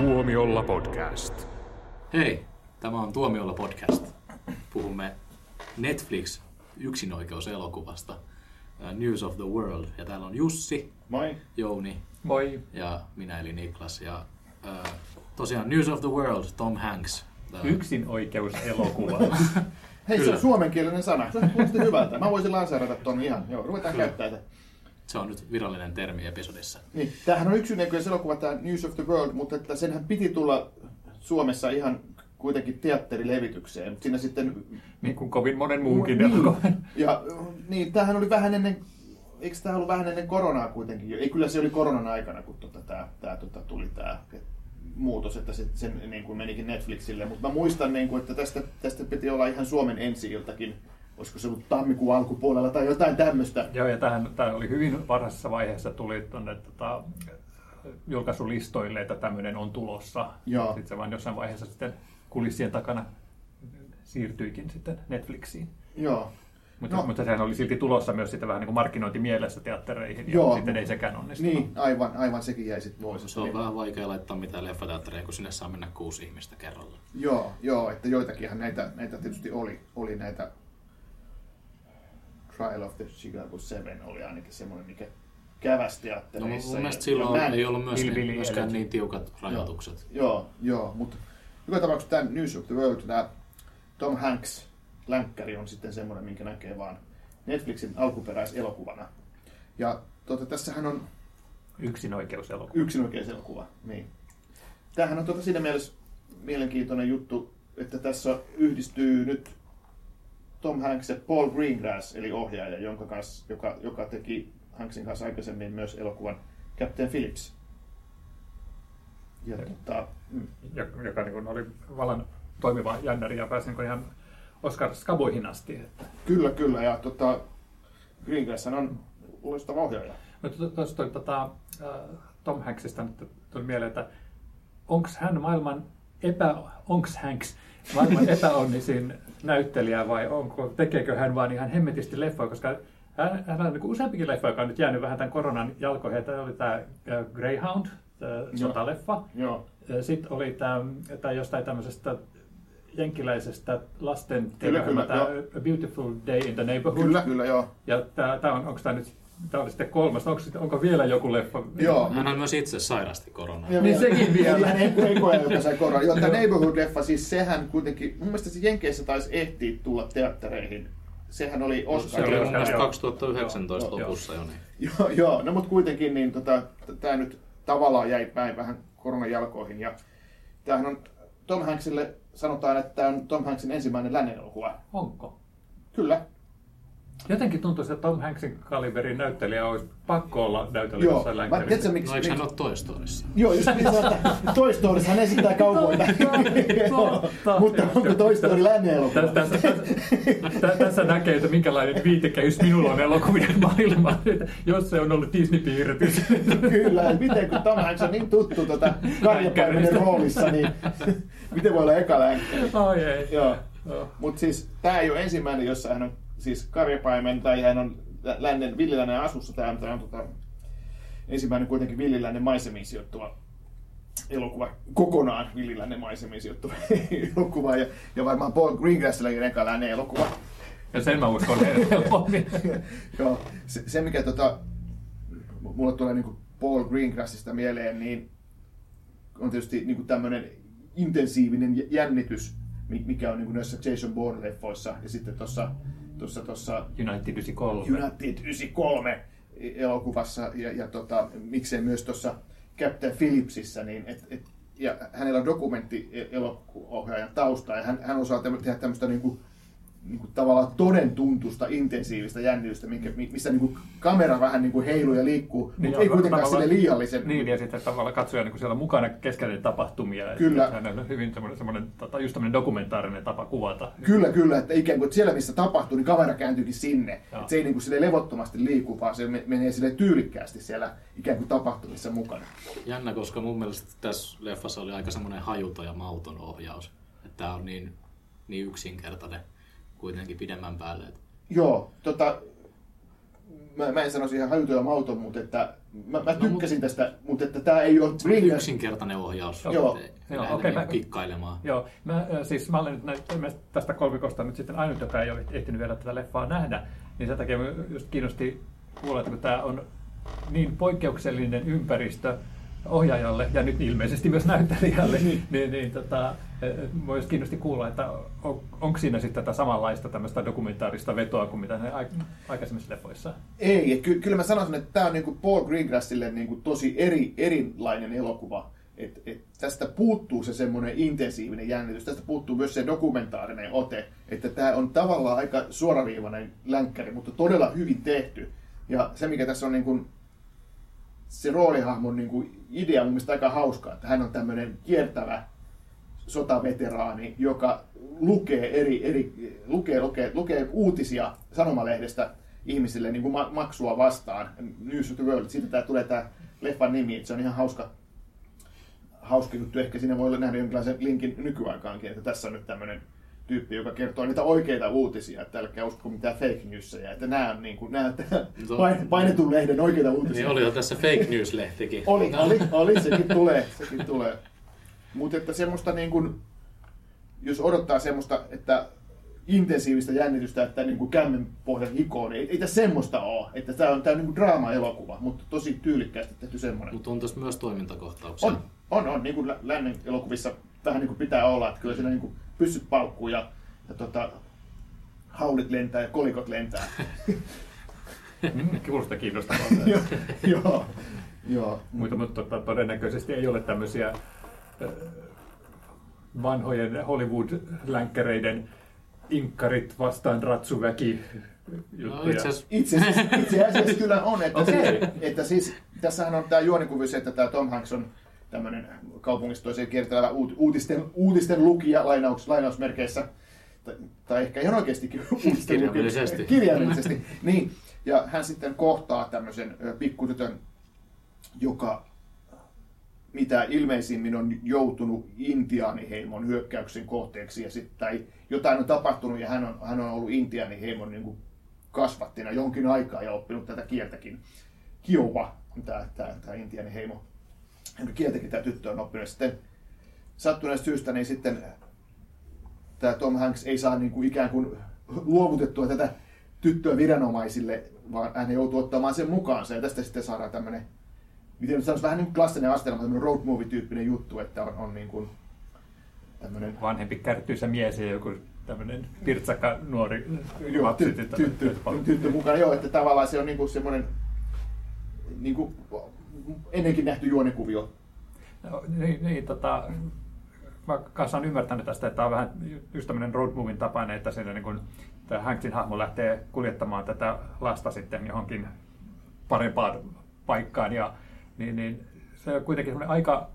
Tuomiolla-podcast. Hei, tämä on Tuomiolla-podcast. Puhumme Netflix yksinoikeuselokuvasta News of the World. Ja täällä on Jussi, moi. Jouni, moi. Ja minä eli Niklas. Ja tosiaan News of the World, Tom Hanks. Yksinoikeuselokuva. Hei, kyllä. Se on suomenkielinen sana. Se on kuulosti hyvältä. Mä voisin lanseerata ton ihan. Joo, ruvetaan käyttää tätä. Se on nyt virallinen termi episodissa. Niin, tämähän on yksinoikeuselokuva, tämä News of the World, mutta että senhän piti tulla Suomessa ihan kuitenkin teatterilevitykseen. Siinä sitten... Niin kuin kovin monen muunkin elokuvan. Ja niin, tämähän oli vähän ennen... Eikö tämä ollut vähän ennen koronaa kuitenkin? Ei, kyllä se oli koronan aikana, kun tämä tuli tämä muutos, että se niin kuin menikin Netflixille. Mutta mä muistan, niin kuin, että tästä piti olla ihan Suomen ensi-iltakin. Olisiko se ollut tammikuun alkupuolella tai jotain tämmöistä? Joo, ja tämä oli hyvin varhaisessa vaiheessa, tuli tuonne julkaisulistoille, että tämmöinen on tulossa. Joo. Sitten se vaan jossain vaiheessa sitten kulissien takana siirtyikin sitten Netflixiin. Joo. Mutta sehän oli silti tulossa myös sitä vähän niin kuin markkinointimielessä teattereihin, joo, ja sitten ei sekään onnistunut. Niin, aivan sekin jäi sitten pois. Se on niin vähän vaikea laittaa mitään leffateattereja, kun sinne saa mennä 6 ihmistä kerralla. Joo, että joitakinhan näitä tietysti oli näitä... Trial of the Chicago 7 oli ainakin semmoinen, mikä käväsi teatterissa. No, mun mielestä silloin ei ollut myöskään niin tiukat rajoitukset. Joo, mutta joka tapauksessa tämän News of the World, tämä Tom Hanks länkkäri on sitten semmoinen, minkä näkee vaan Netflixin alkuperäiselokuvana. Ja tässähän on... Yksinoikeuselokuva, niin. Tämähän on siinä mielessä mielenkiintoinen juttu, että tässä yhdistyy nyt Tom Hanks ja Paul Greengrass, eli ohjaaja, joka teki Hanksin kanssa aikaisemmin myös elokuvan Captain Phillips. Joka niin oli vallan toimiva jännäri ja pääsi niin ihan Oscar-skaboihin asti. Että. Kyllä, ja Greengrass on loistava ohjaaja. Tom Hanksista nyt tuli mieleen, että onks Hanks maailman epäonnisin näyttelijä vai tekeekö hän vaan ihan hemmetisti leffoja, koska hän on niin useampikin leffa, joka on nyt jäänyt vähän tämän koronan jalkoihin. Tämä oli tämä Greyhound, sotaleffa. Sitten oli tämä jostain tämmöisestä jenkkiläisestä lasten tekemästä, tämä A Beautiful Day in the Neighborhood. Kyllä, joo. Ja tämä oli sitten kolmas. Onko vielä joku leffa? Joo. Hän on myös itse sairasti koronaa. Niin sekin vielä. Hän ei koe, joka sai koronaa. Joo, tämä Neighborhood-leffa, siis sehän kuitenkin, mun mielestä se Jenkeissä taisi ehtiä tulla teattereihin. Sehän oli Oscar. Se oli myös 2019 lopussa jo. Joo, no mutta kuitenkin niin, tämä nyt tavallaan jäi päin vähän koronan jalkoihin. Ja tämähän on Tom Hanksille, sanotaan, että tämä on Tom Hanksin ensimmäinen lännenelokuva. Onko? Kyllä. Jotenkin tuntuu, että Tom Hanksin kaliberin näyttelijä olisi pakko olla näytelijä jossain länkkärissä. No eikö hän ole Toy Storyssa? Joo, just niin sanotaan, että Toy Storyssa hän esittää kaupoita. Mutta onko Toy Story lännenelokuva? Tässä näkee, että minkälainen viitekäys minulla on elokuvien maailma, jos se on ollut Disney-piirretys. Kyllä, miten kun Tom Hanks on niin tuttu karjapäivänä roolissa, niin miten voi olla eka länkkäri? Ai ei. Mutta siis tämä ei ole ensimmäinen, jossa hän on siis karjapaimen, tai hän on villilännen asussa. Tämä on ensimmäinen kuitenkin villilännen maisemiin sijoittuva elokuva, kokonaan villilännen maisemiin sijoittuva elokuva, ja varmaan Paul Greengrassilläkin eka lännen elokuva. Ja sen mä uskon. Joo, se mikä mulle tulee niin kuin Paul Greengrassista mieleen, niin on tietysti niin kuin tämmöinen intensiivinen jännitys, mikä on niin kuin näissä Jason Bourne-leffoissa, ja sitten tuossa United 93 elokuvassa ja miksei myös tuossa Captain Phillipsissä, niin ja hänellä on dokumenttielokuvaohjaajan tausta, ja hän osaa tehdä tämmöistä niinku tavallaan todentuntusta intensiivistä jännitystä, missä niinku kamera vähän niinku heiluu ja liikkuu, niin, mutta ei kuitenkaan sille liiallisen. Niin, ja sitten tavallaan katsoja niinku siellä mukana keskellä tapahtumia. Kyllä. Hänellä on hyvin tämmöinen dokumentaarinen tapa kuvata. Kyllä, että ikään kuin että siellä missä tapahtuu, niin kamera kääntyykin sinne. Se ei niinku sille levottomasti liiku, vaan se menee sille tyylikkäästi siellä ikään kuin tapahtumissa mukana. Jännä, koska mun mielestä tässä leffassa oli aika semmoinen hajuton ja mauton ohjaus. Tämä on niin yksinkertainen kuitenkin pidemmän päälle. Joo, Mä en sanoisi ihan häytöä mauton, mutta että mä tykkäsin tästä, mutta että tämä ei ole... Se oli yksinkertainen ohjaus. Joo. Pikkailemaan. Joo. Mä olen nyt tästä kolmikosta nyt sitten ainut, joka ei ole ehtinyt vielä tätä leffaa nähdä. Niin sen takia just kiinnosti kuulla, että kun tämä on niin poikkeuksellinen ympäristö ohjaajalle ja nyt ilmeisesti myös näyttelijälle, niin voisi kiinnosti kuulla, että onko siinä sitten tätä samanlaista tämmöistä dokumentaarista vetoa kuin mitä ne aikaisemmissa lepoissa? Ei, kyllä mä sanoisin, että tämä on niin kuin Paul Greengrassille niin kuin tosi erilainen elokuva. Et tästä puuttuu se semmoinen intensiivinen jännitys, tästä puuttuu myös se dokumentaarinen ote, että tämä on tavallaan aika suoraviivainen länkkäri, mutta todella hyvin tehty. Ja se, mikä tässä on niin kuin, se roolihahmon niin kuin idea on mielestäni aika hauskaa, että hän on tämmöinen kiertävä sotaveteraani, joka lukee, lukee uutisia sanomalehdestä ihmisille niin kuin maksua vastaan. News of the World, siitä tämä tulee tämä leffan nimi, että se on ihan hauska juttu. Ehkä siinä voi nähdä jonkinlaisen linkin nykyaikaankin, että tässä on nyt tämmöinen tyyppi, joka kertoo niitä oikeita uutisia, että älkää usko mitään fake newsseja, että nämä on niin kuin, painetun lehden oikeita uutisia. Niin oli jo tässä fake news-lehtikin. Oli, sekin tulee. Mutta että semmoista niin kuin, jos odottaa semmoista, että intensiivistä jännitystä, että niin kuin kämmen pohjan hikoo, niin ei tässä semmoista ole. Että tämä on niin kuin draama-elokuva, mutta tosi tyylikkäästi tehty semmoinen. Mutta on tässä myös toimintakohtauksia. On, niin kuin lännen elokuvissa vähän niin kuin pitää olla, että kyllä siinä niin kuin pyssyt paukkuu ja haulit lentää ja kolikot lentää. Kuulostaa kiinnostavaa. Joo. Mutta todennäköisesti ei ole tämmöisiä vanhojen Hollywood-länkkäreiden inkkarit vastaan ratsuväki. No, itse asiassa kyllä on. Että siis, tässähän on tämä juonikuvius, että tämä Tom Hanks on tämmöinen kaupungista toiseen kiertävä uutisten lukija lainausmerkeissä, tai ehkä ihan oikeastikin kirjaimellisesti. Niin, ja hän sitten kohtaa tämmöisen pikkutytön, joka mitä ilmeisimmin on joutunut intiaaniheimon hyökkäyksen kohteeksi, ja sitten jotain on tapahtunut, ja hän on ollut intiaaniheimon niin kuin kasvattina jonkin aikaa ja oppinut tätä kieltäkin. Kiowa on tämä intiaaniheimo. Kieltäkin tämä tyttö on oppinut. Sitten sattuneesta syystä niin sitten tämä Tom Hanks ei saa niin kuin ikään kuin luovutettua tätä tyttöä viranomaisille, vaan hän joutuu ottamaan sen mukaansa. Ja tästä sitten saadaan tämmöinen, miten nyt sanoisi, vähän niin kuin klassinen astelma, tämmöinen road movie-tyyppinen juttu, että on niin kuin tämmöinen... Vanhempi kärtyisä mies ja joku tämmöinen pirtsakka nuori tyttö mukana. Joo, että tavallaan se on niin kuin semmoinen... Niin kuin, ennenkin nähty juonikuvio. No, mä kanssa olen ymmärtänyt tästä, että tämä on vähän just tämmöinen road movin tapainen, että siinä niin kun tämä Hanksin hahmo lähtee kuljettamaan tätä lasta sitten johonkin parempaan paikkaan. Ja, niin, se on kuitenkin semmoinen aika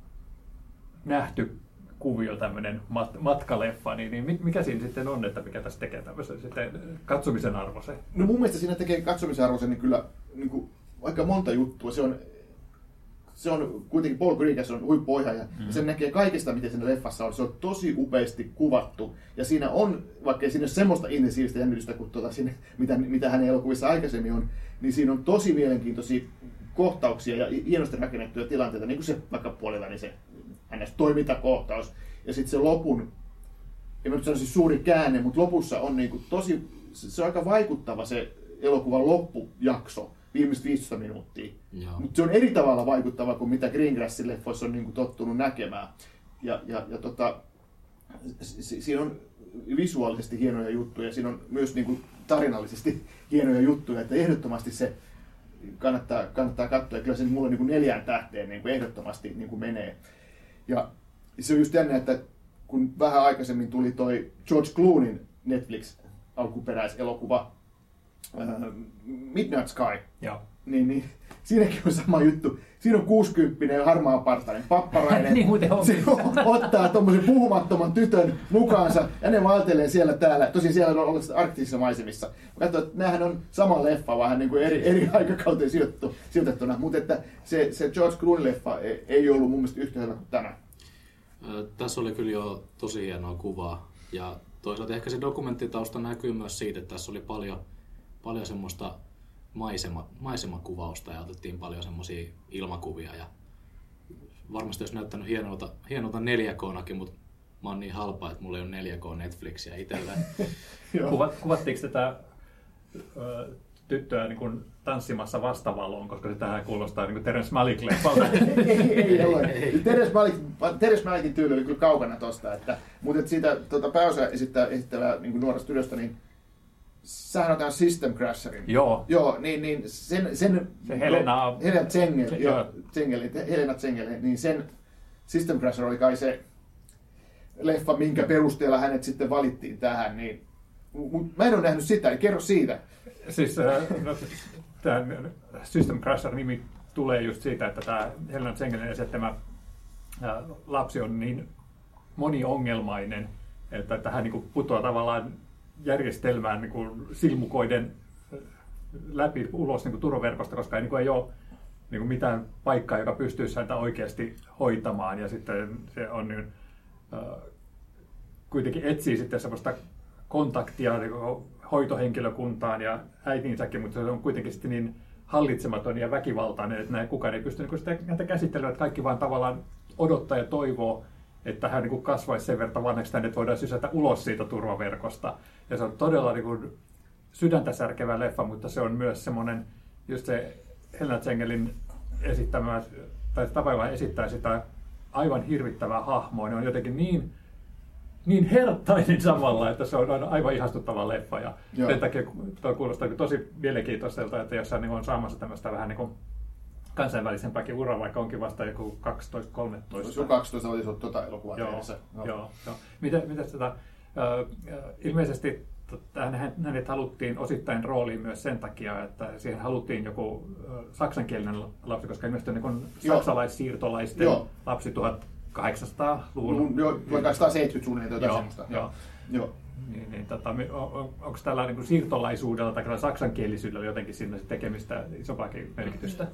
nähty kuvio, tämmöinen matkaleffa, niin mikä siinä sitten on, että mikä tässä tekee tämmöisen sitten katsomisen arvoisen? No mun mielestä siinä tekee katsomisen arvoisen niin kyllä niin kuin aika monta juttua. Se on kuitenkin Paul Greengrass on huippuohjaaja ja sen näkee kaikesta, miten siinä leffassa on. Se on tosi upeasti kuvattu ja siinä on, vaikkei siinä ole semmoista intensiivistä jännitystä kuin mitä hänen elokuvissa aikaisemmin on, niin siinä on tosi mielenkiintoisia kohtauksia ja hienosti rakennettuja tilanteita, niin kuin se vaikka puolella, niin se hänen toimintakohtaus ja sitten se lopun, en mä nyt sanoisi suuri käänne, mutta lopussa on niin kuin tosi, se on aika vaikuttava se elokuvan loppujakso. Viimeiset 15 minuuttia. Mutta se on eri tavalla vaikuttava kuin mitä Greengrassin leffoissa on niin kuin tottunut näkemään. Ja siinä on visuaalisesti hienoja juttuja, siinä on myös niin kuin tarinallisesti hienoja juttuja, että ehdottomasti se kannattaa katsoa. Ja kyllä se mulla niin kuin 4 tähteen niin kuin ehdottomasti niin kuin menee. Ja se on just jännä, että kun vähän aikaisemmin tuli toi George Clooneyn Netflix-alkuperäiselokuva, Midnight Sky. Joo. Niin, siinäkin on sama juttu. Siinä on 60-vuotias harmaapartainen papparainen. Niin muuten on. Se ottaa tommosen puhumattoman tytön mukaansa ja ne vaeltelee siellä täällä. Tosin siellä on ollut arktisissa maisemissa. Katsotaan, että näähän on sama leffa, vähän niin kuin eri aikakauteen sijoitettuna. Mutta että se George Clooney-leffa ei ollut mun mielestä yhtä hyvä kuin tämä. Tässä oli kyllä jo tosi hienoa kuvaa. Ja toisaalta ehkä se dokumenttitausta näkyy myös siitä, että tässä oli paljon semmoista maisemakuvausta ja otettiin paljon semmoisia ilmakuvia. Ja varmasti olisi näyttänyt hienolta 4K-nakin, mutta mä oon niin halpa, että mulla ei ole 4K-Netflixiä itselleen. Kuvattiinko tätä tyttöä niin kuin tanssimassa vastavaloon, koska se tähän kuulostaa niin kuin Terence Malickin leffalta? Ei. Terence Malickin tyyli oli kyllä kaukana tosta, että mutta siitä pääosa esittävää niin nuoresta tytöstä, niin sähän on tämän System Crasherin. Joo, niin sen se Helena Zengel, niin sen System Crasher oli kai se leffa, minkä perusteella hänet sitten valittiin tähän, niin mä en ole nähnyt sitä, ei kerro siitä. Siis tämä System Crasher-nimi tulee just siitä, että tämä Helena Zengelin esittämä lapsi on niin moniongelmainen, että tähän niin kuin putoaa tavallaan järjestelmään niin kuin silmukoiden läpi ulos niin kuin turvaverkosta, koska ei ole niin kuin mitään paikkaa, joka pystyisi häntä oikeasti hoitamaan. Ja sitten se on niin, kuitenkin etsii sitten sellaista kontaktia niin hoitohenkilökuntaan ja äitinsäkin, mutta se on kuitenkin sitten niin hallitsematon ja väkivaltainen, että kukaan ei pysty niin sitä, näitä käsittelemään, että kaikki vaan tavallaan odottaa ja toivoo, että hän niin kasvaisi sen verran vanhaksi, että voidaan sysätä ulos siitä turvaverkosta. Ja se on todella niin sydäntä särkevä leffa, mutta se on myös semmoinen, just se Helena Zengelin esittämä, tai tapa esittää sitä aivan hirvittävää hahmoa, ne on jotenkin niin herttainen samalla, että se on aivan ihastuttava leffa. Ja sen takia tuo kuulostaa tosi mielenkiintoiselta, että jos hän on saamassa tämmöistä vähän niin kuin kansainvälisempääkin uraa, vaikka onkin vasta joku 12-13. Jos on 12, olisi ollut tuota elokuvaa tehdessä. Joo. Mitäs tätä? Ilmeisesti hänet haluttiin osittain rooliin myös sen takia, että siihen haluttiin joku saksankielinen lapsi, koska ilmeisesti on niin saksalaissiirtolaisten lapsi 1800-luvun. Joo, 1870 suunnilleen jotain semmoista. Joo. Niin, onko tällä niin siirtolaisuudella tai saksankielisyydellä jotenkin siinä tekemistä isompaakin merkitystä?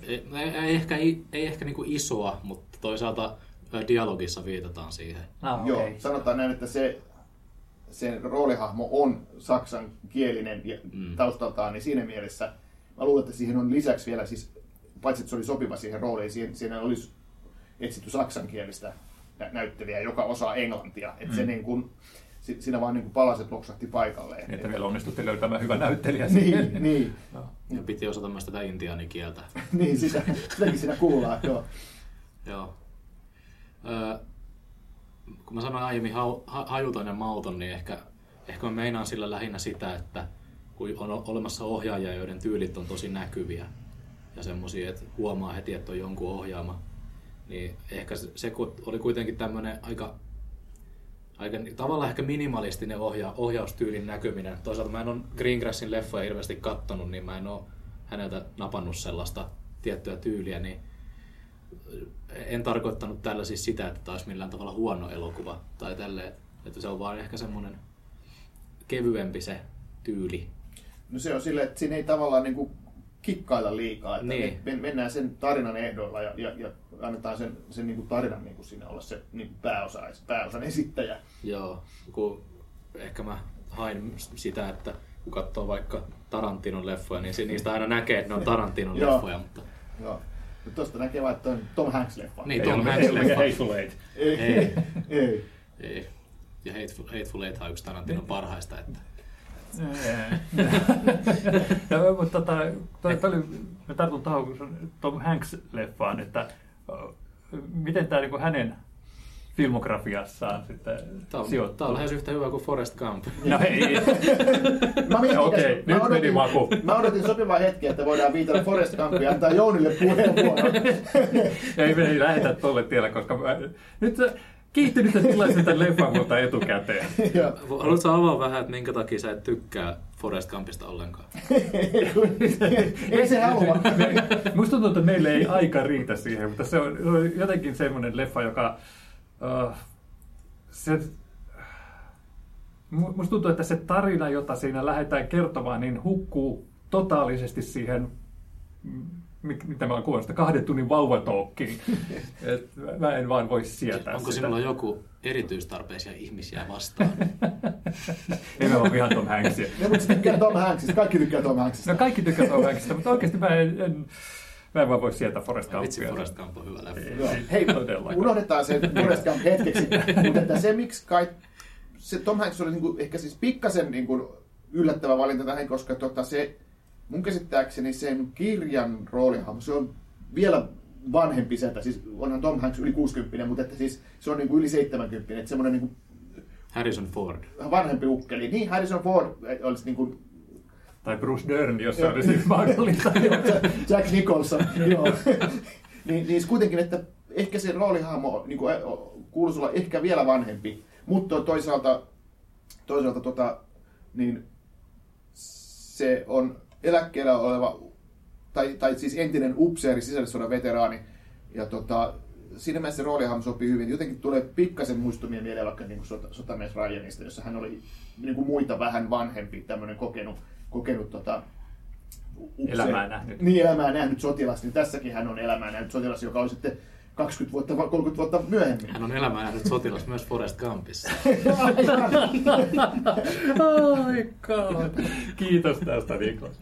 Ei ehkä niin kuin isoa, mutta toisaalta dialogissa viitataan siihen. Okay. Sanotaan näin, että sen roolihahmo on saksankielinen taustaltaan, niin siinä mielessä mä luulen, että siihen on lisäksi vielä, siis, paitsi että se oli sopiva siihen rooliin, siinä olisi etsitty saksankielistä näyttelijää, joka osaa englantia. Että se niin kuin, siinä vaan niin kuin palaset loksahti paikalleen. Että meillä onnistuttiin löytämään hyvä näyttelijä siihen. Niin. Ja piti osata myös tätä intiaanikieltä. Niin, sitäkin siinä kuullaan. Joo. Kun mä sanoin aiemmin hajuton ja mauton, niin ehkä mä meinaan sillä lähinnä sitä, että kun on olemassa ohjaajia, joiden tyylit on tosi näkyviä ja semmoisia, että huomaa heti, että on jonkun ohjaama, niin ehkä se oli kuitenkin tämmöinen aika tavallaan ehkä minimalistinen ohjaustyylin näkyminen. Toisaalta mä en ole Greengrassin leffoja hirveästi kattonut, niin mä en ole häneltä napannut sellaista tiettyä tyyliä, niin en tarkoittanut tällä siis sitä, että tämä olisi millään tavalla huono elokuva tai tälleen, että se on vaan ehkä semmoinen kevyempi se tyyli. No se on silleen, että siinä ei tavallaan niin kuin kikkailla liikaa, että mennään sen tarinan ehdoilla ja annetaan sen niin kuin tarinan niin kuin siinä olla se niin kuin pääosan esittäjä. Joo, kun ehkä mä hain sitä, että kun katsoo vaikka Tarantinon leffoja, niin niistä aina näkee, että ne on Tarantinon leffoja. Mutta... Joo. No tuosta näkee vaan, että on Tom Hanks-leffa. Niin, Tom Hanks-leffa. Hateful Eight. Ei. Ja Hateful Eight on yksi Tarantinon parhaista. Että... Mä tartun tuohon, kun Tom Hanks-leffaan, että miten tämä niin hänen filmografiassaan sitten sijoittuu? Tämä on lähes yhtä hyvä kuin Forrest Gump. No ei. Okei, nyt meni maku. Mä odotin sopivaa hetkeä, että voidaan viitata Forrest Gumpia ja antaa Jounille puheenvuoron. Ei lähetä tuolle tielle, koska nyt... Kiihtynyt ja tilaisin tämän leffan multa etukäteen. Haluatko sä avaa vähän, että minkä takia sä et tykkää Forrest Gumpista ollenkaan? Ei se halua. Musta tuntuu, että meille ei aika riitä siihen, mutta se on jotenkin semmoinen leffa, joka... Musta tuntuu, että se tarina, jota siinä lähdetään kertomaan, niin hukkuu totaalisesti siihen mitä mä oon kuvannut, 2 tunnin vauvatoukkiin. Mä en vaan voi sietää. Onko sitä. Onko sinulla joku erityistarpeisia ihmisiä vastaan? En mä ole ihan Tom Hanksia. No, mutta tykkää Tom Hanksista. Kaikki tykkää Tom Hanksista. No kaikki tykkää Tom Hanksista, mutta oikeasti mä en vaan voi sietää Forrest Gumpia. Vitsi, Forrest Gump on hyvä läpi. Hei, unohdetaan se Forrest Gump hetkeksi. Mutta se, miksi kai se Tom Hanks oli niinku, ehkä siis pikkasen niinku yllättävä valinta tähän, koska se mun käsittääkseni sen kirjan roolihahmo, se on vielä vanhempi sieltä, siis onhan Tom Hanks yli 60, mutta että siis se on niin kuin yli 70, että semmoinen niin kuin Harrison Ford. Vanhempi ukkeli, niin Harrison Ford olisi niin kuin... Tai Bruce Dern, jos se olisi mahdollista. Jack Nicholson, joo. Niin kuitenkin, että ehkä se roolihahmo niin kuin kuuluisi olla ehkä vielä vanhempi, mutta toisaalta niin se on... eläkkeellä oleva, tai siis entinen upseeri, sisällissodan veteraani, ja siinä mielessä se roolihahmo sopii hyvin. Jotenkin tulee pikkasen muistumia mieleen vaikka niin Sotamies Ryanista, jossa hän oli niin kuin muita vähän vanhempi, tämmöinen kokenut elämää nähnyt. Niin, elämää nähnyt sotilas, niin tässäkin hän on elämää nähnyt sotilas, joka on sitten 20 vuotta, 30 vuotta myöhemmin. Hän on elämää nähnyt sotilas myös Forrest Gumpissa. Kiitos tästä, Niklas.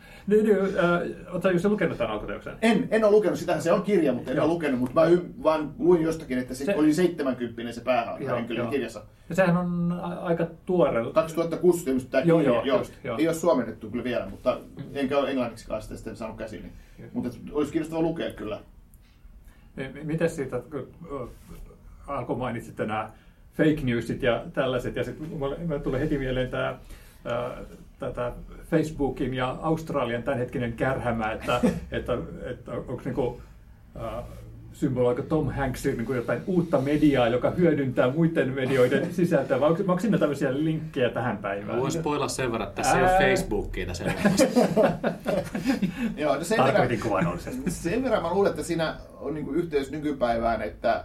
Oletko Jussi lukenut tämän alkuteoksen? En ole lukenut, sitähän se on kirja, mutta en ole lukenut. Mutta mä vaan luin jostakin, että se oli 70 se päähenkilö kirjassa. Ja sehän on aika tuore. 2006 tämä kirja. Joo. Ei ole suomennettu kyllä vielä, mutta enkä ole englanniksikaan sitä saanut käsiin. Mutta olisi kiinnostavaa lukea kyllä. Miten siitä, kun alkoi mainitsit nämä fake newsit ja tällaiset, ja sitten minulle tulee heti mieleen tämä Facebookin ja Australian tämänhetkinen kärhämä, että onko niinku, symboloiko Tom Hanksin niinku jotain uutta mediaa, joka hyödyntää muiden medioiden sisältöä, vai onko siinä tämmöisiä linkkejä tähän päivään? Voisi spoilaa sen verran, että tässä ei ole Facebookia tässä elämässä. Tarkoitin kuvannollisesti. Sen verran mä luulen, että siinä on niinku yhteys nykypäivään, että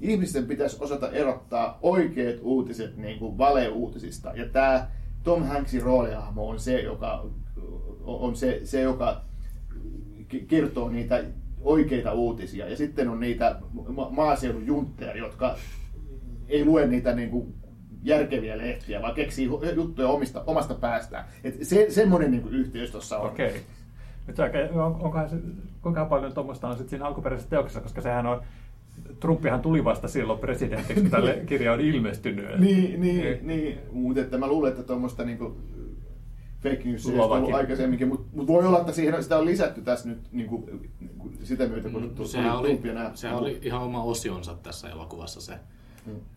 ihmisten pitäisi osata erottaa oikeat uutiset niinku valeuutisista. Ja tämä Tom Hanksin roolihahmo on se, joka kertoo niitä oikeita uutisia, ja sitten on niitä maaseudun juntteja, jotka ei lue niitä niin kuin järkeviä lehtiä, vaan keksii juttuja omasta päästään. Semmoinen niin kuin yhteys tuossa on. Okei. Kuinka paljon tuommoista on sitten siinä alkuperäisessä teoksessa, koska sehän on, Trumpihan tuli vasta silloin presidentiksi, kun tälle kirja on ilmestynyt. Niin. Mutta mä luulen, että tuommoista niin kuin fake news on ollut aikaisemminkin, mutta voi olla, että sitä on lisätty tässä nyt niin kuin sitä myötä, kun sehän oli ihan oma osionsa tässä elokuvassa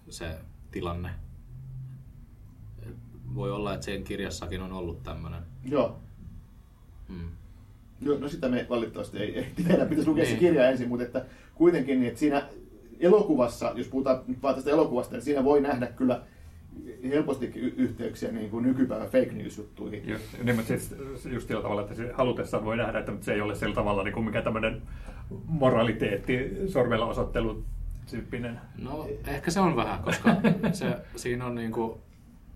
se tilanne. Voi olla, että sen kirjassakin on ollut tämmöinen. Joo. No sitä me valitettavasti ei tiedä, pitäisi lukea se kirja ensin, mutta että kuitenkin että siinä elokuvassa, jos puhutaan vaan tästä elokuvasta, niin siinä voi nähdä kyllä helposti yhteyksiä niin kuin nykypäivän fake news-juttuihin. Niin, mutta siis just sillä tavalla, että halutessaan voi nähdä, että se ei ole sillä tavalla niin kuin mikä tämmöinen moraliteetti, sormella osoittelu tyyppinen. No ehkä se on vähän, koska siinä on niin kuin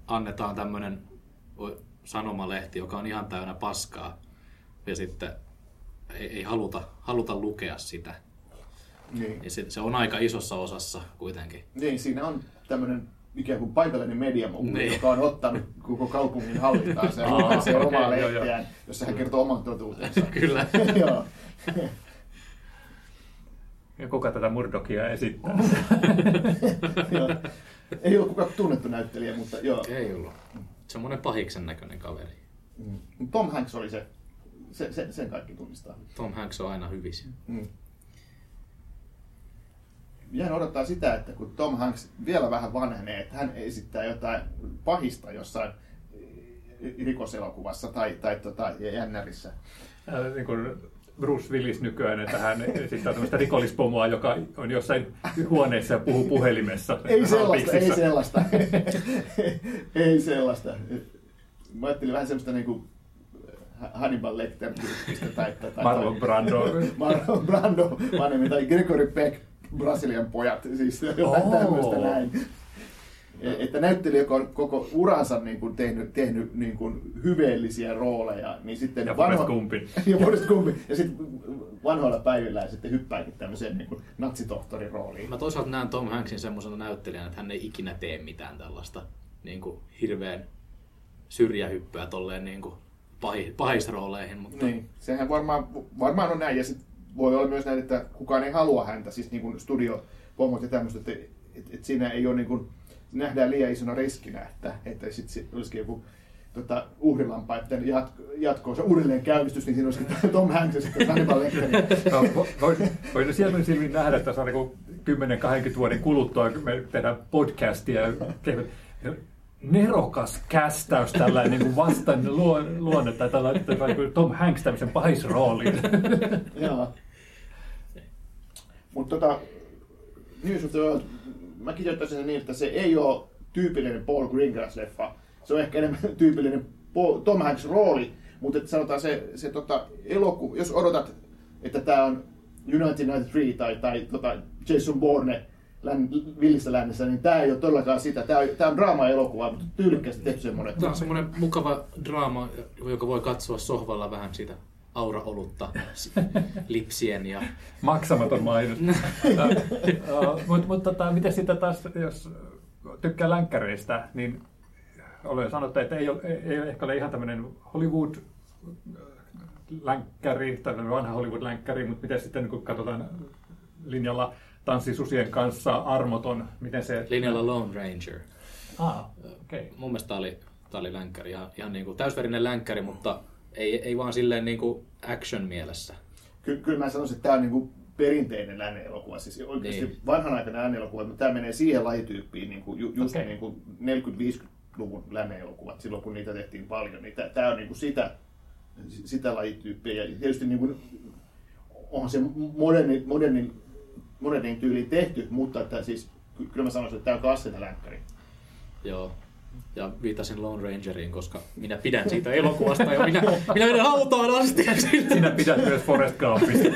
annetaan tämmöinen sanomalehti, joka on ihan täynnä paskaa, ja sitten ei haluta lukea sitä. Niin. Ja se on aika isossa osassa kuitenkin. Niin, siinä on tämmöinen ikään kuin paikallinen media, joka on ottanut koko kaupungin hallintaan sen omaa lehteään, jossa hän kertoo oman totuutensa. Kyllä. Ja kuka tätä Murdockia esittää? Ei ole kukaan tunnettu näyttelijä, mutta joo. Ei ollut. Semmoinen pahiksen näköinen kaveri. Tom Hanks oli se, sen kaikki tunnistaa. Tom Hanks on aina hyvissä. Jään odottaa sitä, että kun Tom Hanks vielä vähän vanhenee, että hän esittää jotain pahista jossain rikoselokuvassa tai jännärissä. Niin kuin Bruce Willis nykyään, että hän esittää tämmöistä rikollispomoa, joka on jossain huoneessa ja puhuu puhelimessa. Ei sellaista. Mä ajattelin vähän semmoista niin kuin Hannibal Lecter tai Marlon Brando tai Gregory Peck. Brasilian pojat, siis jotain tämmöistä näin. Että näyttelijä, joka on koko uransa niin kuin tehnyt niin kuin hyveellisiä rooleja, niin sitten ja Forrest Gumpin. Ja sitten vanhoilla päivillä ja sitten hyppääkin tämmöiseen niin kuin natsitohtorin rooliin. Mä toisaalta näen Tom Hanksin semmoisena näyttelijänä, että hän ei ikinä tee mitään tällaista niin kuin hirveän syrjähyppyä tolleen niin kuin pahisrooleihin, mutta niin, sehän varmaan on näin, ja sit voi olla myös näin, että kukaan ei halua häntä, siis niin kuin studiopomot ja tämmöistä, että siinä ei ole niin kuin nähdään liian isona riskinä, että sitten olisikin joku uhrilampa, että jatkoon se uudelleen käynnistys, niin siinä olisikin Tom Hanks ja Hannibal Lecter. Voisi sieltä silmin nähdä, että tässä on niin 10-20 vuoden kuluttua, kun me tehdään podcastia ja nerokas kästäys tällainen niin vastaan luonne tai tällainen Tom Hanks tämmöisen pahisroolin. Joo. Mutta News of the World, mä kirjoittaisin sen niin, että se ei ole tyypillinen Paul Greengrass-leffa. Se on ehkä enemmän tyypillinen Tom Hanks-rooli, mutta että sanotaan se elokuva, jos odotat, että tämä on United 93 tai Jason Bourne Villissä lännessä, niin tämä ei ole todellakaan sitä. Tämä on draama-elokuva, mutta tyylikkästi tehty semmoinen. Tämä on semmoinen mukava draama, joka voi katsoa sohvalla vähän sitä auraolutta lipsien ja maksamaton mainos. Mutta miten sitä taas, jos tykkää länkkäreistä, niin olen sanottu, että ei ehkä ole ihan tämmöinen Hollywood-länkkäri, tämmöinen vanha Hollywood-länkkäri, mutta miten sitten kun katsotaan linjalla Tanssi susien kanssa, Armoton, miten se linjalla Lone Ranger. Okay. Mun mielestä tämä oli länkkäri, ihan niin kuin täysverinen länkkäri, mutta ei vaan silleen niin kuin action mielessä. Kyllä mä sanoisin, että tämä on niin kuin perinteinen lännenelokuva, siis oikeasti niin vanhanaikainen lännenelokuva, mutta tämä menee siihen lajityyppiin, niin kuin just okay, niin kuin 40-50-luvun lännenelokuvat, silloin kun niitä tehtiin paljon, niin tämä on niin kuin sitä lajityyppiä. Ja tietysti niin kuin onhan se modernin tyyliin tehty, mutta että siis, kyllä mä sanoisin, että tämä on klassinen länkkäri. Joo. Ja viitasin Lone Rangeriin, koska minä pidän siitä elokuvasta ja minä menen hautaan asti. Sinä pidät myös Forrest Gumpista.